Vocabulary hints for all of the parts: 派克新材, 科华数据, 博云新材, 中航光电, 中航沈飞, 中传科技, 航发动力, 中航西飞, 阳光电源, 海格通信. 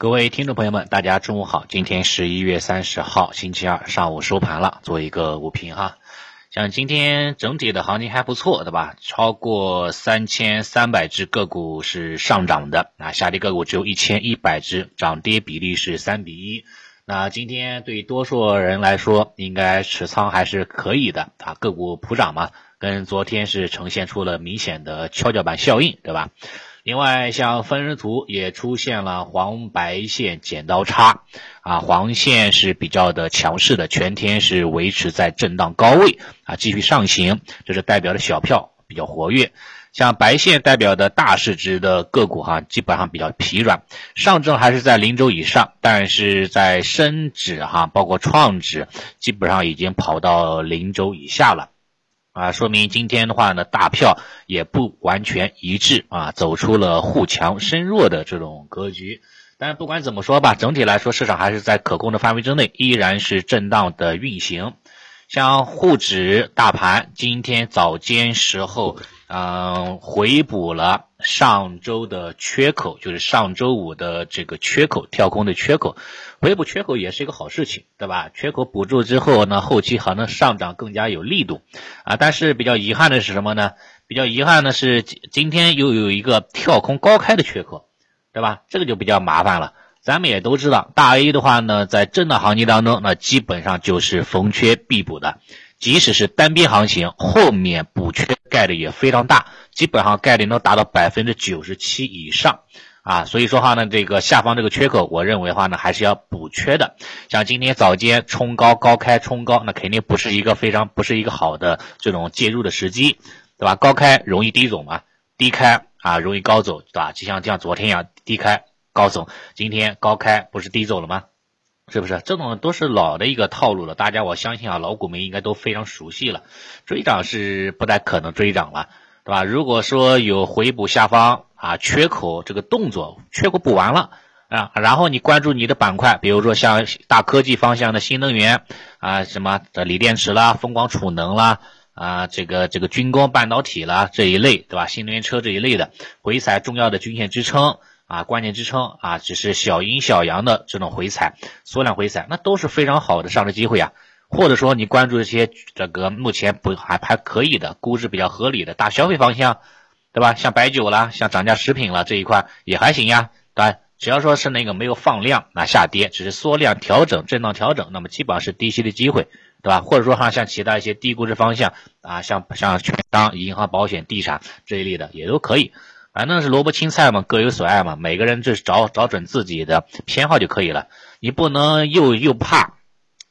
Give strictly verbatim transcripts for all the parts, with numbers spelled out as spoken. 各位听众朋友们，大家中午好！今天十一月三十号星期二上午收盘了，做一个午评哈。像今天整体的行情还不错，对吧？超过三千三百只个股是上涨的，那下跌个股只有一千一百只，涨跌比例是三比一。那今天对多数人来说，应该持仓还是可以的啊，个股普涨嘛，跟昨天是呈现出了明显的跷跷板效应，对吧？另外，像分时图也出现了黄白线剪刀差，啊，黄线是比较的强势的，全天是维持在震荡高位，啊，继续上行，这是代表的小票比较活跃。像白线代表的大市值的个股哈、啊，基本上比较疲软，上证还是在零轴以上，但是在深指哈、啊，包括创指，基本上已经跑到零轴以下了。啊，说明今天的话呢，大票也不完全一致啊，走出了互强身弱的这种格局。但不管怎么说吧，整体来说市场还是在可控的范围之内，依然是震荡的运行。像沪指大盘今天早间时候，嗯、呃，回补了上周的缺口，就是上周五的这个缺口，跳空的缺口，回补缺口也是一个好事情，对吧？缺口补住之后呢，后期可能上涨更加有力度啊。但是比较遗憾的是什么呢？比较遗憾的是今天又有一个跳空高开的缺口，对吧？这个就比较麻烦了。咱们也都知道，大 A 的话呢，在震荡行情当中，那基本上就是逢缺必补的。即使是单边行情，后面补缺概率也非常大，基本上概率能达到 百分之九十七 以上啊，所以说话呢，这个下方这个缺口，我认为的话呢，还是要补缺的。像今天早间冲高高开冲高，那肯定不是一个非常不是一个好的这种介入的时机，对吧？高开容易低走嘛，低开啊容易高走，对吧？就像像昨天一样，低开高走，今天高开不是低走了吗？是不是？这种都是老的一个套路了，大家我相信啊，老股民应该都非常熟悉了。追涨是不太可能追涨了，对吧？如果说有回补下方啊缺口这个动作，缺口补完了啊，然后你关注你的板块，比如说像大科技方向的新能源啊，什么锂电池啦、风光储能啦。啊，这个这个军工半导体啦这一类，对吧？新能源车这一类的回踩重要的均线支撑啊，关键支撑啊，只是小阴小阳的这种回踩、缩量回踩，那都是非常好的上车机会啊。或者说你关注一些这个目前不还还可以的、估值比较合理的大消费方向，对吧？像白酒啦、像涨价食品啦这一块也还行呀，对吧？只要说是那个没有放量那下跌，只是缩量调整、震荡调整，那么基本上是低吸的机会。对吧？或者说哈，像其他一些低估值方向啊，像像券商、银行、保险、地产这一类的也都可以，反正是萝卜青菜嘛，各有所爱嘛，每个人就是找找准自己的偏好就可以了。你不能又又怕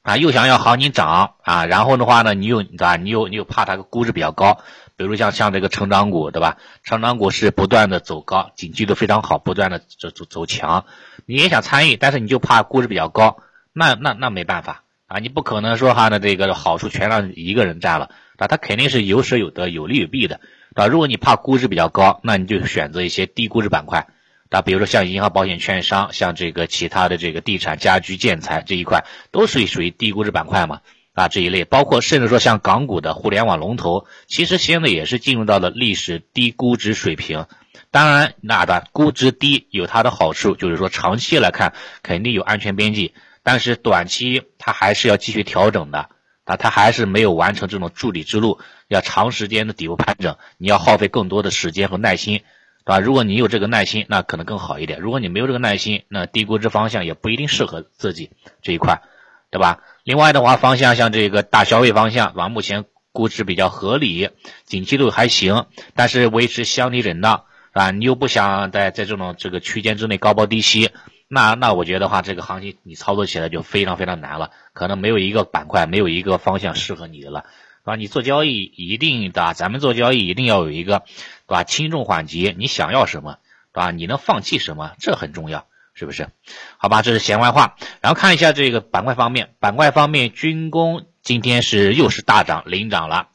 啊，又想要行情涨啊，然后的话呢，你又对吧？你又你又怕它估值比较高，比如像像这个成长股，对吧？成长股是不断的走高，景气都非常好，不断的走走走强，你也想参与，但是你就怕估值比较高，那那那没办法。啊，你不可能说哈呢，这个好处全让一个人占了，啊，它肯定是有舍有得，有利有弊的，啊，如果你怕估值比较高，那你就选择一些低估值板块，啊，比如说像银行、保险、券商，像这个其他的这个地产、家居、建材这一块，都是属于低估值板块嘛，啊，这一类，包括甚至说像港股的互联网龙头，其实现在也是进入到了历史低估值水平。当然，那的估值低有它的好处，就是说长期来看肯定有安全边际。但是短期它还是要继续调整的，啊，它还是没有完成这种筑底之路，要长时间的底部盘整，你要耗费更多的时间和耐心，对吧？如果你有这个耐心，那可能更好一点；如果你没有这个耐心，那低估值方向也不一定适合自己这一块，对吧？另外的话，方向像这个大消费方向，往目前估值比较合理，景气度还行，但是维持箱体震荡，啊，你又不想在在这种这个区间之内高抛低吸。那那我觉得的话，这个行情你操作起来就非常非常难了，可能没有一个板块，没有一个方向适合你的了，对吧？你做交易一定的，咱们做交易一定要有一个，对吧？轻重缓急，你想要什么，对吧？你能放弃什么，这很重要，是不是？好吧，这是闲外话。然后看一下这个板块方面，板块方面，军工今天是又是大涨，领涨了，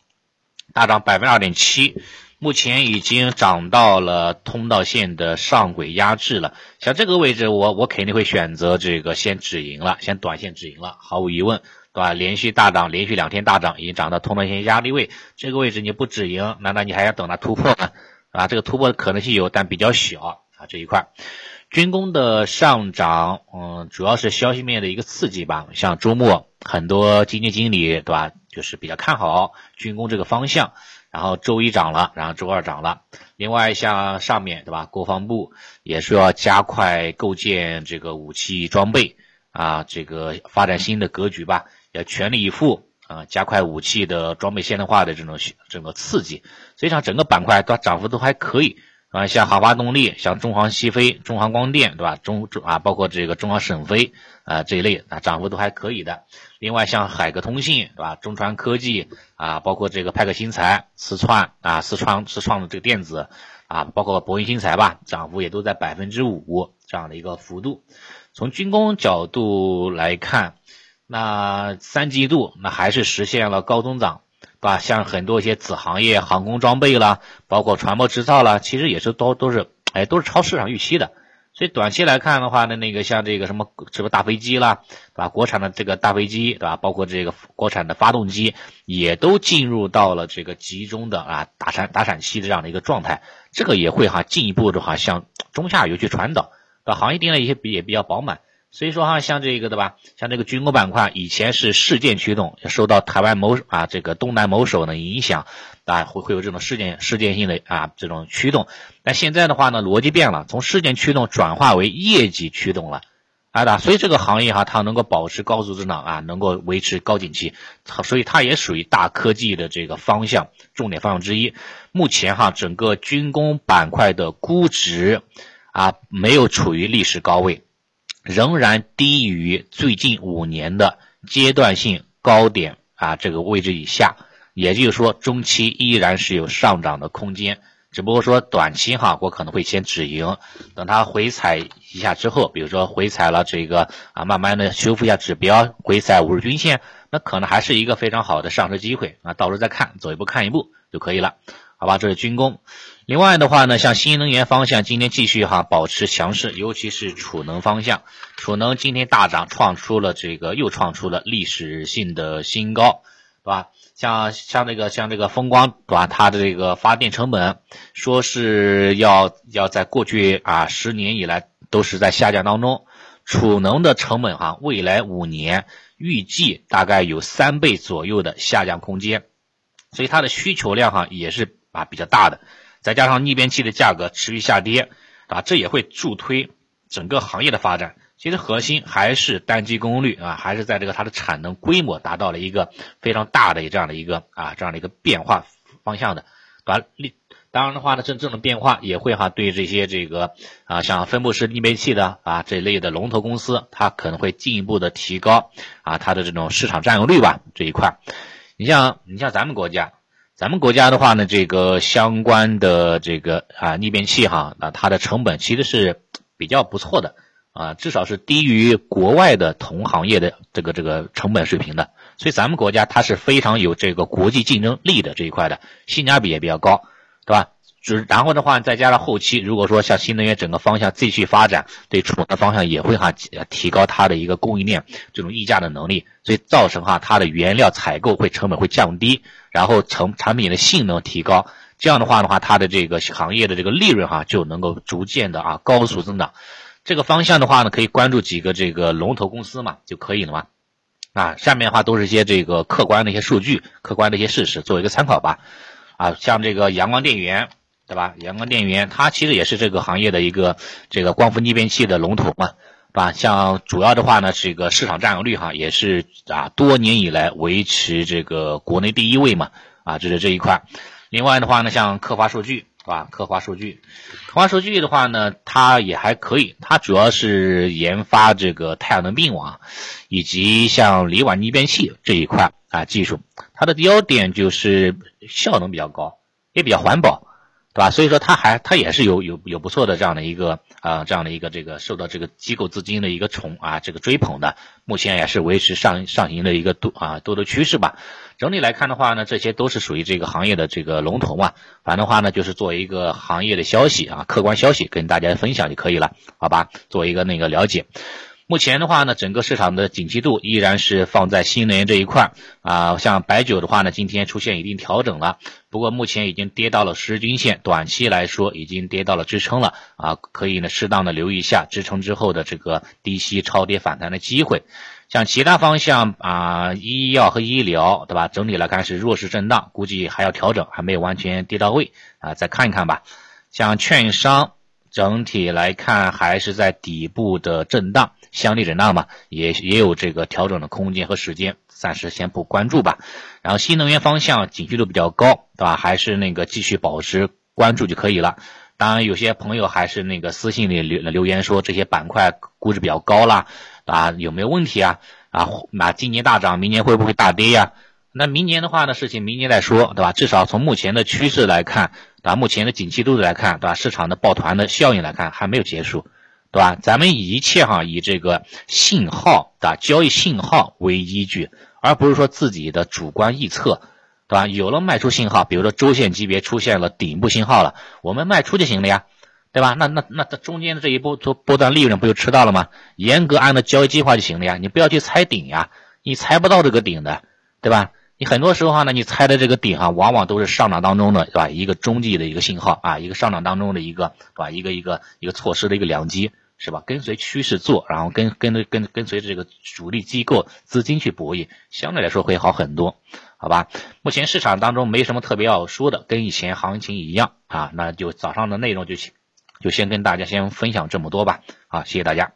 大涨 百分之二点七。目前已经涨到了通道线的上轨压制了，像这个位置我我肯定会选择这个先止盈了，先短线止盈了，毫无疑问，对吧？连续大涨，连续两天大涨，已经涨到通道线压力位，这个位置你不止盈，难道你还要等它突破吗？啊，这个突破的可能性有，但比较小啊这一块。军工的上涨，嗯，主要是消息面的一个刺激吧。像周末很多基金经理，对吧，就是比较看好军工这个方向。然后周一涨了，然后周二涨了。另外像上面，对吧，国防部也说要加快构建这个武器装备啊，这个发展新的格局吧，要全力以赴啊，加快武器的装备现代化的这种整个刺激。所以像整个板块都涨幅都还可以。啊，像航发动力、像中航西飞、中航光电，对吧？中中啊，包括这个中航沈飞啊、呃、这一类啊，涨幅都还可以的。另外像海格通信，对吧？中传科技啊，包括这个派克新材、思创啊、思创思创的这个电子啊，包括博云新材吧，涨幅也都在百分之五这样的一个幅度。从军工角度来看，那三季度那还是实现了高增长。对吧？像很多一些子行业，航空装备啦，包括船舶制造啦，其实也是都都是，哎，都是超市场预期的。所以短期来看的话呢，那个像这个什么什么大飞机啦，对吧？国产的这个大飞机，对吧？包括这个国产的发动机，也都进入到了这个集中的啊打产打产期的这样的一个状态。这个也会哈、啊、进一步的哈、啊、向中下游去传导，对吧？行业定的一些比也比较饱满。所以说哈、啊，像这个对吧，像这个军工板块以前是事件驱动，受到台湾某啊这个东南某省的影响，啊会会有这种事件事件性的啊这种驱动。但现在的话呢，逻辑变了，从事件驱动转化为业绩驱动了，啊的，所以这个行业哈、啊，它能够保持高速增长啊，能够维持高景气，所以它也属于大科技的这个方向重点方向之一。目前哈、啊，整个军工板块的估值啊没有处于历史高位。仍然低于最近五年的阶段性高点啊，这个位置以下，也就是说中期依然是有上涨的空间，只不过说短期哈，我可能会先止盈，等它回踩一下之后，比如说回踩了这个啊，慢慢的修复一下指标，回踩五日均线，那可能还是一个非常好的上车机会啊，到时候再看，走一步看一步就可以了。好吧，这是军工。另外的话呢，像新能源方向今天继续哈保持强势，尤其是储能方向。储能今天大涨，创出了这个又创出了历史性的新高，对吧？像像这个像这个风光，对吧？它的这个发电成本说是要要在过去啊十年以来都是在下降当中。储能的成本哈，未来五年预计大概有三倍左右的下降空间，所以它的需求量哈也是。啊，比较大的，再加上逆变器的价格持续下跌，啊，这也会助推整个行业的发展。其实核心还是单机功率啊，还是在这个它的产能规模达到了一个非常大的这样的一个啊这样的一个变化方向的。啊，当然的话呢，这这种变化也会哈、啊、对这些这个啊像分布式逆变器的啊这类的龙头公司，它可能会进一步的提高啊它的这种市场占有率吧这一块。你像你像咱们国家。咱们国家的话呢，这个相关的这个啊逆变器哈，那、啊、它的成本其实是比较不错的啊，至少是低于国外的同行业的这个这个成本水平的，所以咱们国家它是非常有这个国际竞争力的这一块的，性价比也比较高，对吧？只然后的话，再加上后期如果说像新能源整个方向继续发展，对储能的方向也会哈、啊、提高它的一个供应链这种议价的能力，所以造成哈、啊、它的原料采购会成本会降低。然后成产品的性能提高，这样的话的话，它的这个行业的这个利润哈、啊、就能够逐渐的啊高速增长。这个方向的话呢，可以关注几个这个龙头公司嘛就可以了嘛。啊，下面的话都是一些这个客观的一些数据、客观的一些事实，作为一个参考吧。啊，像这个阳光电源，对吧？阳光电源它其实也是这个行业的一个这个光伏逆变器的龙头嘛。啊，像主要的话呢，这个市场占有率哈，也是啊多年以来维持这个国内第一位嘛，啊，这是这一块。另外的话呢，像科华数据，是吧？科华数据，科华数据的话呢，它也还可以，它主要是研发这个太阳能并网，以及像离网逆变器这一块啊技术。它的优点就是效能比较高，也比较环保。对吧？所以说它还它也是有有有不错的这样的一个啊、呃、这样的一个这个受到这个机构资金的一个宠啊这个追捧的，目前也是维持上上行的一个多啊多的趋势吧。整体来看的话呢，这些都是属于这个行业的这个龙头嘛。反正的话呢，就是做一个行业的消息啊，客观消息跟大家分享就可以了，好吧？做一个那个了解。目前的话呢，整个市场的景气度依然是放在新能源这一块啊、呃，像白酒的话呢，今天出现一定调整了，不过目前已经跌到了十日均线，短期来说已经跌到了支撑了啊，可以呢适当的留意一下支撑之后的这个低吸超跌反弹的机会。像其他方向啊、呃，医药和医疗，对吧？整体来看是弱势震荡，估计还要调整，还没有完全跌到位啊、呃，再看一看吧。像券商整体来看还是在底部的震荡，相对震荡嘛，也也有这个调整的空间和时间，暂时先不关注吧。然后新能源方向景气度比较高，对吧？还是那个继续保持关注就可以了。当然有些朋友还是那个私信里留留言说这些板块估值比较高啦，啊有没有问题啊？啊那今年大涨，明年会不会大跌呀、啊？那明年的话呢，事情明年再说，对吧？至少从目前的趋势来看，对吧？目前的景气度来看，对吧？市场的抱团的效应来看，还没有结束，对吧？咱们一切哈以这个信号，对吧？交易信号为依据，而不是说自己的主观臆测。对吧？有了卖出信号，比如说周线级别出现了顶部信号了，我们卖出就行了呀，对吧？那那那中间的这一波波段利润不就吃到了吗？严格按照交易计划就行了呀，你不要去猜顶呀，你猜不到这个顶的，对吧？你很多时候呢，你猜的这个顶啊，往往都是上涨当中的，对吧？一个中继的一个信号啊，一个上涨当中的一个，对吧？一个一个一个错失的一个良机，是吧？跟随趋势做，然后跟跟跟跟随这个主力机构资金去博弈，相对来说会好很多。好吧，目前市场当中没什么特别要说的，跟以前行情一样啊，那就早上的内容就就先跟大家先分享这么多吧，啊，谢谢大家。